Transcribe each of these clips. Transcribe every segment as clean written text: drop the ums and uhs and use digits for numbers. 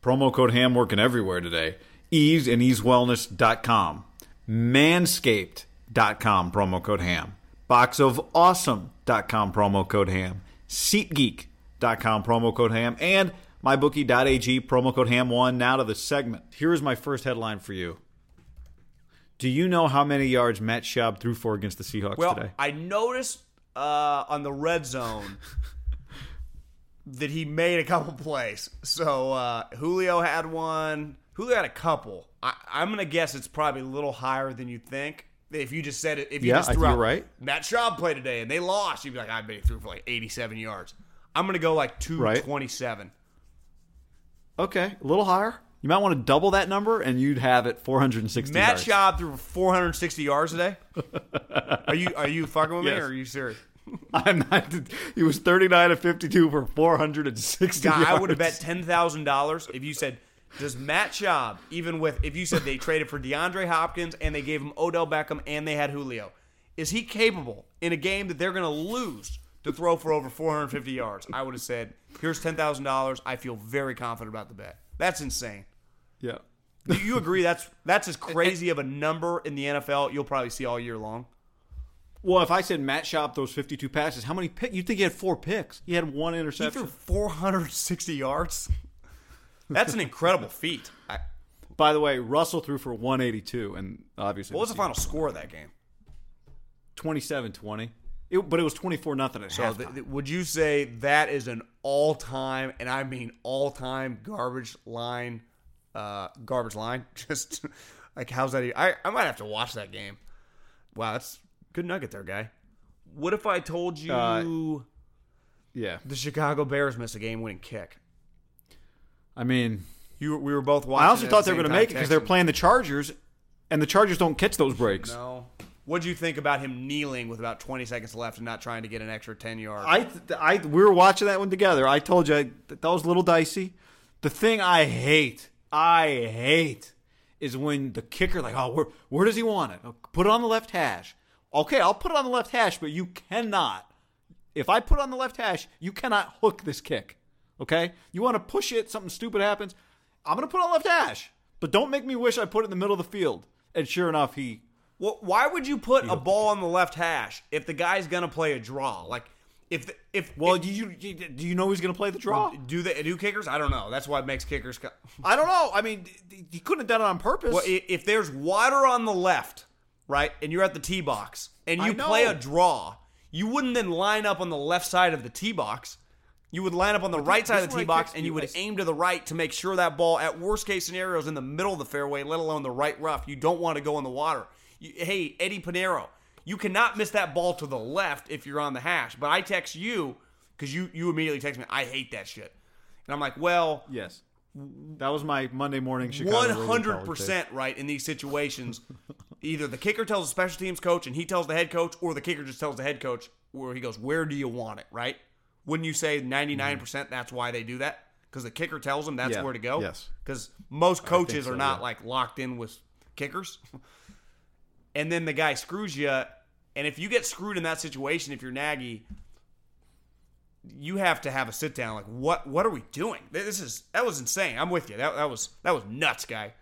Promo code HAM working everywhere today. Ease and EaseWellness.com. Manscaped.com, promo code HAM. BoxOfAwesome.com, promo code HAM. SeatGeek.com, promo code HAM. And MyBookie.ag, promo code HAM1. Now to the segment. Here is my first headline for you. Do you know how many yards Matt Schaub threw for against the Seahawks today? I noticed on the red zone that he made a couple plays. So Julio had one. Julio had a couple. I'm going to guess it's probably a little higher than you think. If you just said it, if you just threw out, right. Matt Schaub played today and they lost, you'd be like, I bet he threw for like 87 yards. I'm going to go like 227. Right. Okay, a little higher. You might want to double that number and you'd have it 460 yards. Matt Schaub threw 460 yards today? Are you fucking with me, or are you serious? I'm not. He was 39 of 52 for 460 yards. I would have bet $10,000 if you said, does Matt Schaub, even with, if you said they traded for DeAndre Hopkins and they gave him Odell Beckham and they had Julio, is he capable in a game that they're going to lose to throw for over 450 yards? I would have said, here's $10,000. I feel very confident about the bet. That's insane. Yeah. Do you agree that's as crazy of a number in the NFL you'll probably see all year long? Well, if I said Matt Schaub throws 52 passes, how many picks? You'd think he had 4 picks. He had 1 interception. He threw 460 yards. That's an incredible feat. By the way, Russell threw for 182, and obviously. What was the final score of that game? 27-20. But it was 24-0 at halftime. So would you say that is an all-time, and I mean all-time, garbage line? Just like, how's that? I might have to watch that game. Wow, that's good nugget there, guy. What if I told you the Chicago Bears missed a game-winning kick? I mean, we were both watching. I also thought they were going to make it because they're playing the Chargers, and the Chargers don't catch those breaks. No. What do you think about him kneeling with about 20 seconds left and not trying to get an extra 10 yards? We were watching that one together. I told you that was a little dicey. The thing I hate is when the kicker, like, oh, where does he want it? Put it on the left hash. Okay, I'll put it on the left hash, but you cannot. If I put it on the left hash, you cannot hook this kick. Okay? You want to push it, something stupid happens. I'm going to put it on the left hash. But don't make me wish I put it in the middle of the field. And sure enough, why would you put a ball on the left hash if the guy's going to play a draw? Like, do you know he's going to play the draw? Do kickers? I don't know. That's why it makes kickers I don't know. I mean, he couldn't have done it on purpose. Well, if there's water on the left, right, and you're at the tee box, and you play a draw, you wouldn't then line up on the left side of the tee box. You would line up on the right side of the tee box, and you would aim to the right to make sure that ball, at worst-case scenarios, in the middle of the fairway, let alone the right rough. You don't want to go in the water. Hey, Eddie Pinero, you cannot miss that ball to the left if you're on the hash. But I text you, because you immediately text me, I hate that shit. And I'm like, well. Yes. That was my Monday morning Chicago 100% right in these situations. Either the kicker tells the special teams coach and he tells the head coach, or the kicker just tells the head coach where he goes, where do you want it, right? Wouldn't you say 99% that's why they do that? Because the kicker tells them that's where to go? Yes. Because most coaches are not like locked in with kickers. And then the guy screws you. And if you get screwed in that situation, if you're Nagy, you have to have a sit down. Like, what are we doing? That was insane. I'm with you. That was nuts, guy.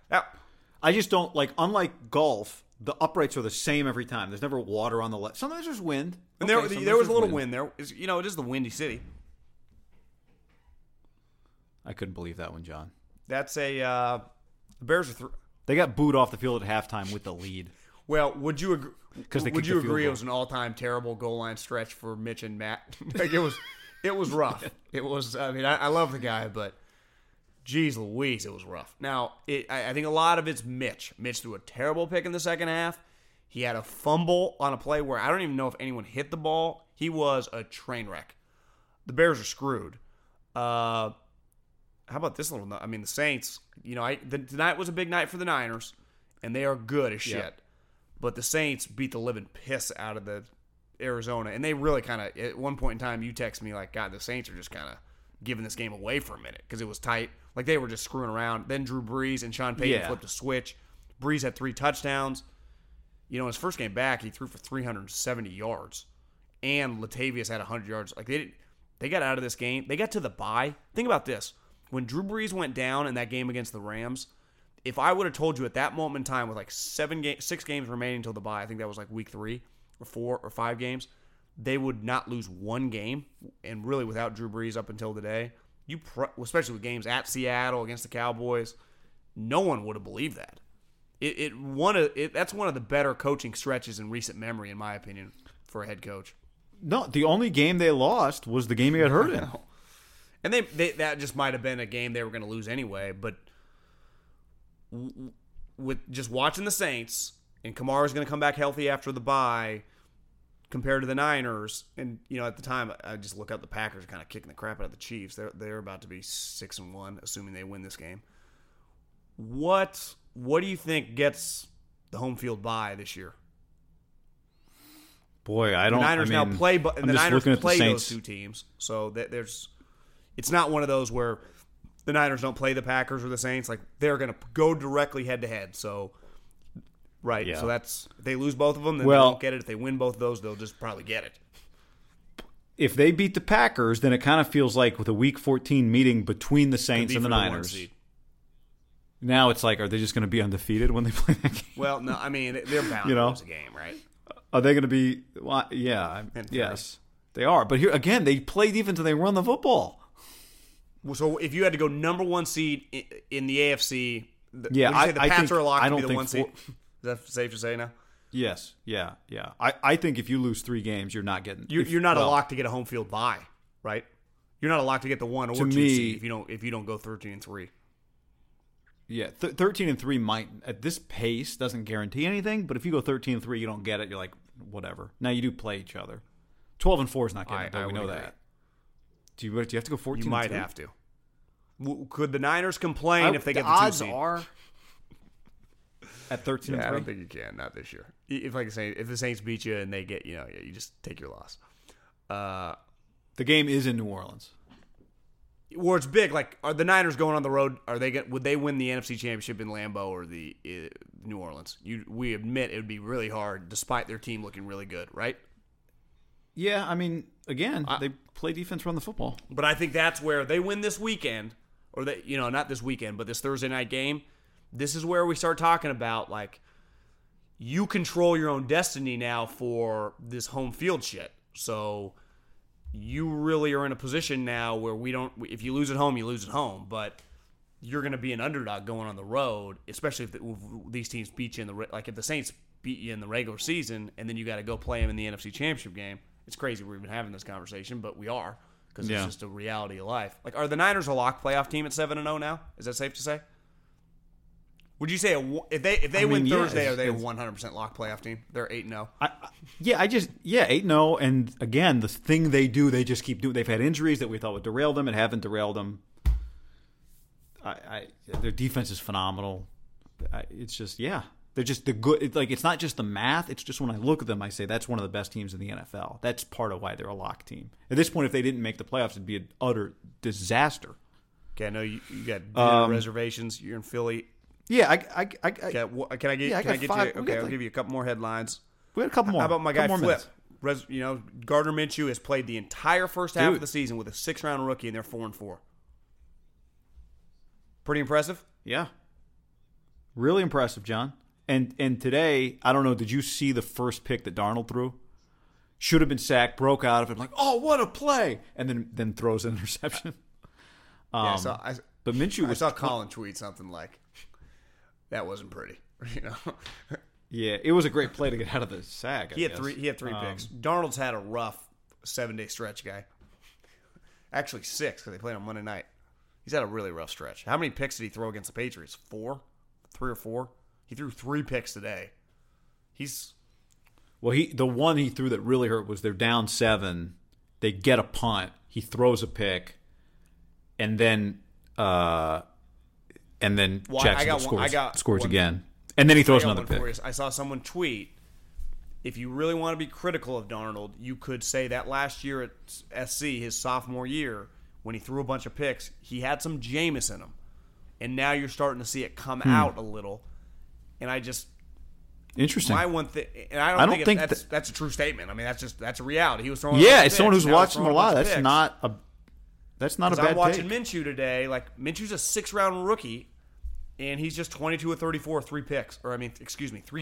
I just don't like, unlike golf, the uprights are the same every time. There's never water on the left. Sometimes there's wind. And okay, there was a little wind there. You know, it is the windy city. I couldn't believe that one, John. That's a the Bears are they got booed off the field at halftime with the lead. Well, would you agree? Would you agree it was an all-time terrible goal line stretch for Mitch and Matt? Like it was rough. It was. I mean, I love the guy, but geez Louise, it was rough. Now, I think a lot of it's Mitch. Mitch threw a terrible pick in the second half. He had a fumble on a play where I don't even know if anyone hit the ball. He was a train wreck. The Bears are screwed. How about this little? I mean, the Saints. You know, tonight was a big night for the Niners, and they are good as shit. Yep. But the Saints beat the living piss out of the Arizona, and they really kind of. At one point in time, you text me like, "God, the Saints are just kind of giving this game away for a minute because it was tight. Like they were just screwing around." Then Drew Brees and Sean Payton flipped a switch. Brees had 3 touchdowns. You know, his first game back, he threw for 370 yards, and Latavius had 100 yards. Like they got out of this game. They got to the bye. Think about this: when Drew Brees went down in that game against the Rams, if I would have told you at that moment in time, with like 6 games remaining till the bye, I think that was like week 3 or 4 or 5 games, they would not lose one game. And really, without Drew Brees up until today, especially with games at Seattle against the Cowboys, no one would have believed that. That's one of the better coaching stretches in recent memory, in my opinion, for a head coach. No, the only game they lost was the game he got hurt in. And they that just might have been a game they were going to lose anyway. But with just watching the Saints, and Kamara's going to come back healthy after the bye, compared to the Niners, and you know at the time I just look up, the Packers are kind of kicking the crap out of the Chiefs. They're about to be 6-1, assuming they win this game. What do you think gets the home field bye this year? Boy, I don't. The Niners now play, but the Niners play those two teams, so there's. It's not one of those where the Niners don't play the Packers or the Saints. Like they're going to go directly head to head. So, right. Yeah. So that's if they lose both of them, then they won't get it. If they win both of those, they'll just probably get it. If they beat the Packers, then it kind of feels like with a Week 14 meeting between the Saints and the Niners. Now it's like, are they just going to be undefeated when they play that game? Well, no, I mean, they're bound to lose a game, right? Are they going to be? Well, yeah, yes, they are. But here again, they play defense and they run the football. So if you had to go number 1 seed in the AFC, the Pats are locked to be the 1 seed. Is that safe to say now? Yes, yeah. I think if you lose 3 games, you're not getting. You're not a lock to get a home field bye, right? You're not a lock to get the 1 or 2 seed if you don't go 13-3. Yeah, 13-3 might, at this pace, doesn't guarantee anything. But if you go 13-3, you don't get it. You're like, whatever. Now you do play each other. 12-4 is not getting it. We know that. Do you have to go 14-3? You might have to. Could the Niners complain if they get the 2 seed? The odds are at 13-3. I don't think you can. Not this year. If the Saints beat you and they get, you just take your loss. The game is in New Orleans. Where it's big, like, are the Niners going on the road? Would they win the NFC Championship in Lambeau or the New Orleans? We admit it would be really hard, despite their team looking really good, right? Yeah, I mean, again, they play defense, run the football. But I think that's where they win this weekend, or they, not this weekend, but this Thursday night game. This is where we start talking about like you control your own destiny now for this home field shit. So. You really are in a position now where we don't. If you lose at home, you lose at home. But you're going to be an underdog going on the road, especially if these teams beat you in the like. If the Saints beat you in the regular season, and then you got to go play them in the NFC Championship game. It's crazy we're even having this conversation, but we are because it's just a reality of life. Like, are the Niners a lock playoff team at 7-0 now? Is that safe to say? Would you say if they win Thursday, are they a 100% lock playoff team? They're 8-0. 8-0, and again, the thing they do, they just keep doing. They've had injuries that we thought would derail them and haven't derailed them. Their defense is phenomenal. It's just They're just the good. It's like, it's not just the math. It's just when I look at them, I say that's one of the best teams in the NFL. That's part of why they're a lock team. At this point, if they didn't make the playoffs, it'd be an utter disaster. Okay, I know you got dinner reservations. You're in Philly. Yeah, Can I get you? Okay, I'll give you a couple more headlines. We got a couple more. How about my guy Flip? Gardner Minshew has played the entire first half of the season with a 6th round rookie, and they're 4-4. Pretty impressive. Yeah, really impressive, John. And today, I don't know, did you see the first pick that Darnold threw? Should have been sacked, broke out of it, like, oh, what a play! And then throws an interception. But Minshew was... I saw Colin tweet something like, that wasn't pretty, you know? Yeah, it was a great play to get out of the sack, I guess. He had three picks. Darnold's had a rough 7-day stretch, guy. Actually, 6, because they played on Monday night. He's had a really rough stretch. How many picks did he throw against the Patriots? 4? 3 or 4? He threw 3 picks today. The one he threw that really hurt was they're down 7. They get a punt. He throws a pick, and then Jackson scores again, and then he throws another pick. I saw someone tweet, if you really want to be critical of Darnold, you could say that last year at SC, his sophomore year, when he threw a bunch of picks, he had some Jameis in him, and now you're starting to see it come out a little. And I just interesting. My one thing, and I don't think that's a true statement. I mean, that's a reality. He was throwing. Yeah, it's someone who's watching him a lot. That's not a bad. I'm watching Minshew today. Like, Minshew's a 6th round rookie, and he's just 22 or 34, 3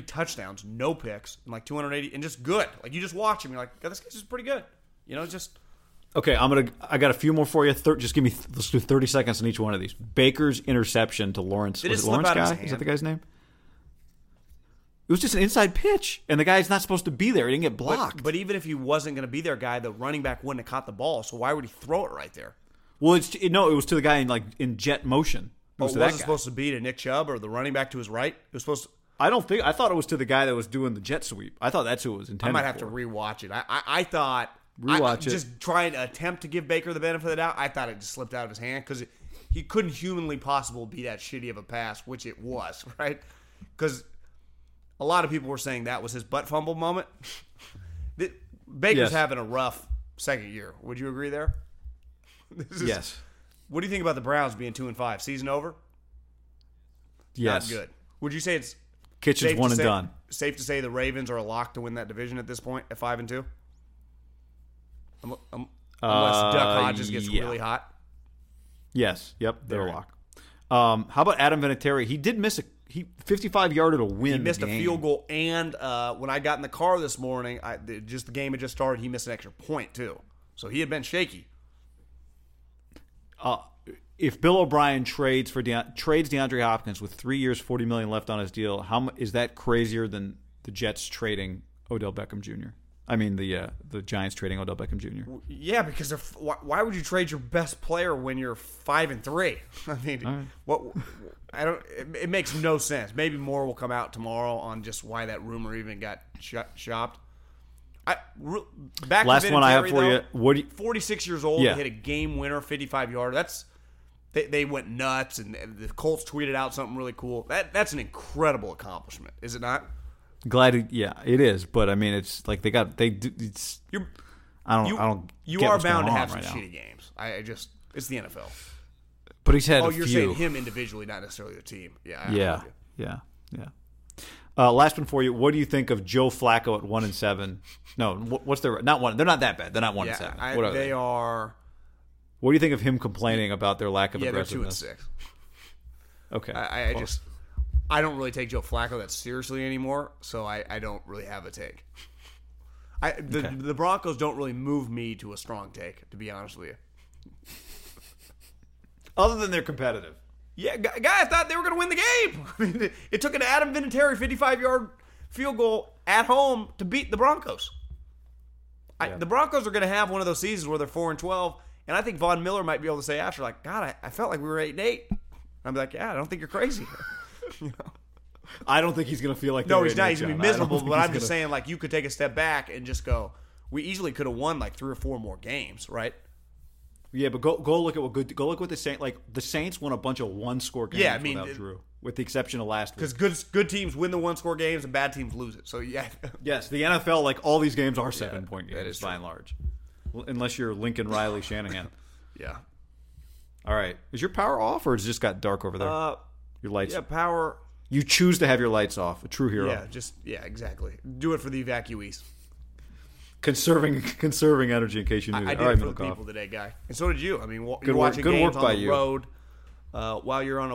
touchdowns, no picks, and like 280, and just good. Like, you just watch him, you're like, God, this guy's just pretty good. You know, just. Okay, I got a few more for you. Let's do 30 seconds on each one of these. Baker's interception to Lawrence. Was it Lawrence guy? Is that the guy's name? It was just an inside pitch, and the guy's not supposed to be there. He didn't get blocked. But even if he wasn't going to be there, guy, the running back wouldn't have caught the ball. So why would he throw it right there? Well, it was to the guy in jet motion. It wasn't supposed to be to Nick Chubb or the running back to his right. It was supposed to. I thought it was to the guy that was doing the jet sweep. I thought that's who it was intended. I might have to rewatch it. I thought just trying to attempt to give Baker the benefit of the doubt. I thought it just slipped out of his hand because he couldn't humanly possible be that shitty of a pass, which it was, right? Because. A lot of people were saying that was his butt fumble moment. Baker's having a rough second year. Would you agree there? Yes. What do you think about the Browns being 2-5? Season over? Yes. Not good. Would you say it's Kitchen's one and done? Safe to say the Ravens are a lock to win that division at this point at 5-2? Unless Duck Hodges gets really hot. Yes. Yep. They're a lock. How about Adam Vinatieri? He did miss a 55-yarder to win. He missed a field goal, and when I got in the car this morning, the game had just started. He missed an extra point too, so he had been shaky. If Bill O'Brien trades DeAndre Hopkins with 3 years, $40 million left on his deal, how is that crazier than the Jets trading Odell Beckham Jr.? I mean, the Giants trading Odell Beckham Jr. Yeah, because why would you trade your best player when you're 5-3? I mean, right. It makes no sense. Maybe more will come out tomorrow on just why that rumor even got shopped. Back last one I have for though, you. What? 46 years old, He hit a game winner, 55-yarder. That's they went nuts, and the Colts tweeted out something really cool. That's an incredible accomplishment, is it not? Glad, yeah, it is, but I mean, it's like You are bound to have some shitty games. It's the NFL. But he's had a few. Oh, you're saying him individually, not necessarily the team. Yeah. Yeah. Last one for you. What do you think of Joe Flacco at 1-7? No, what's their not one? They're not that bad. They're not 1-7. What are they? What do you think of him complaining about their lack of aggressiveness? Yeah, they're 2-6. Okay. I don't really take Joe Flacco that seriously anymore, so I don't really have a take. The Broncos don't really move me to a strong take, to be honest with you. Other than they're competitive. Yeah, guy, I thought they were going to win the game. I mean, it took an Adam Vinatieri 55-yard field goal at home to beat the Broncos. Yeah. The Broncos are going to have one of those seasons where they're 4-12, and I think Von Miller might be able to say after, like, God, I felt like we were 8-8. I'm like, yeah, I don't think you're crazy. You know? I don't think he's going to feel like that. No, he's not. He's going to be miserable. But I'm just saying, like, you could take a step back and just go, we easily could have won like 3 or 4 more games, right? Yeah, but go look at what the Saints won a bunch of 1-score games. Yeah, I mean, without Drew. with the exception of last week. Because good teams win the one-score games and bad teams lose it. So, yeah. Yes, the NFL, like all these games are seven-point games by and large. Unless you're Lincoln, Riley, Shanahan. Yeah. All right. Is your power off or it's just got dark over there? Your lights. Yeah, power. You choose to have your lights off. A true hero. Yeah, exactly. Do it for the evacuees. Conserving energy in case you knew that. I did it for the people today, guy. And so did you. I mean, you're watching games on the road while you're on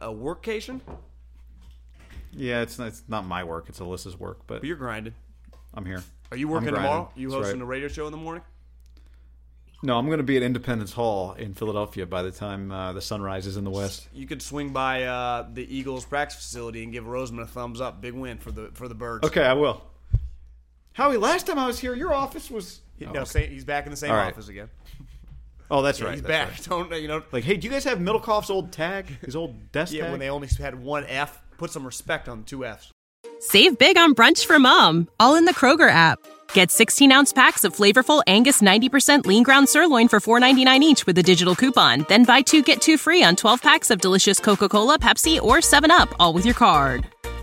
a workcation. Yeah, it's not my work. It's Alyssa's work. But you're grinding. I'm here. Are you working tomorrow? You hosting a radio show in the morning? No, I'm going to be at Independence Hall in Philadelphia by the time the sun rises in the west. You could swing by the Eagles practice facility and give Roseman a thumbs up. Big win for the Birds. Okay, I will. Howie, last time I was here, your office was... He's back in the same office again. Oh, that's right. He's that's back. Right. Don't, like, hey, do you guys have Middlecoff's old tag? His old desk tag? Yeah, when they only had one F. Put some respect on two Fs. Save big on brunch for mom, all in the Kroger app. Get 16-ounce packs of flavorful Angus 90% lean ground sirloin for $4.99 each with a digital coupon. Then buy two, get two free on 12 packs of delicious Coca-Cola, Pepsi, or 7-Up, all with your card.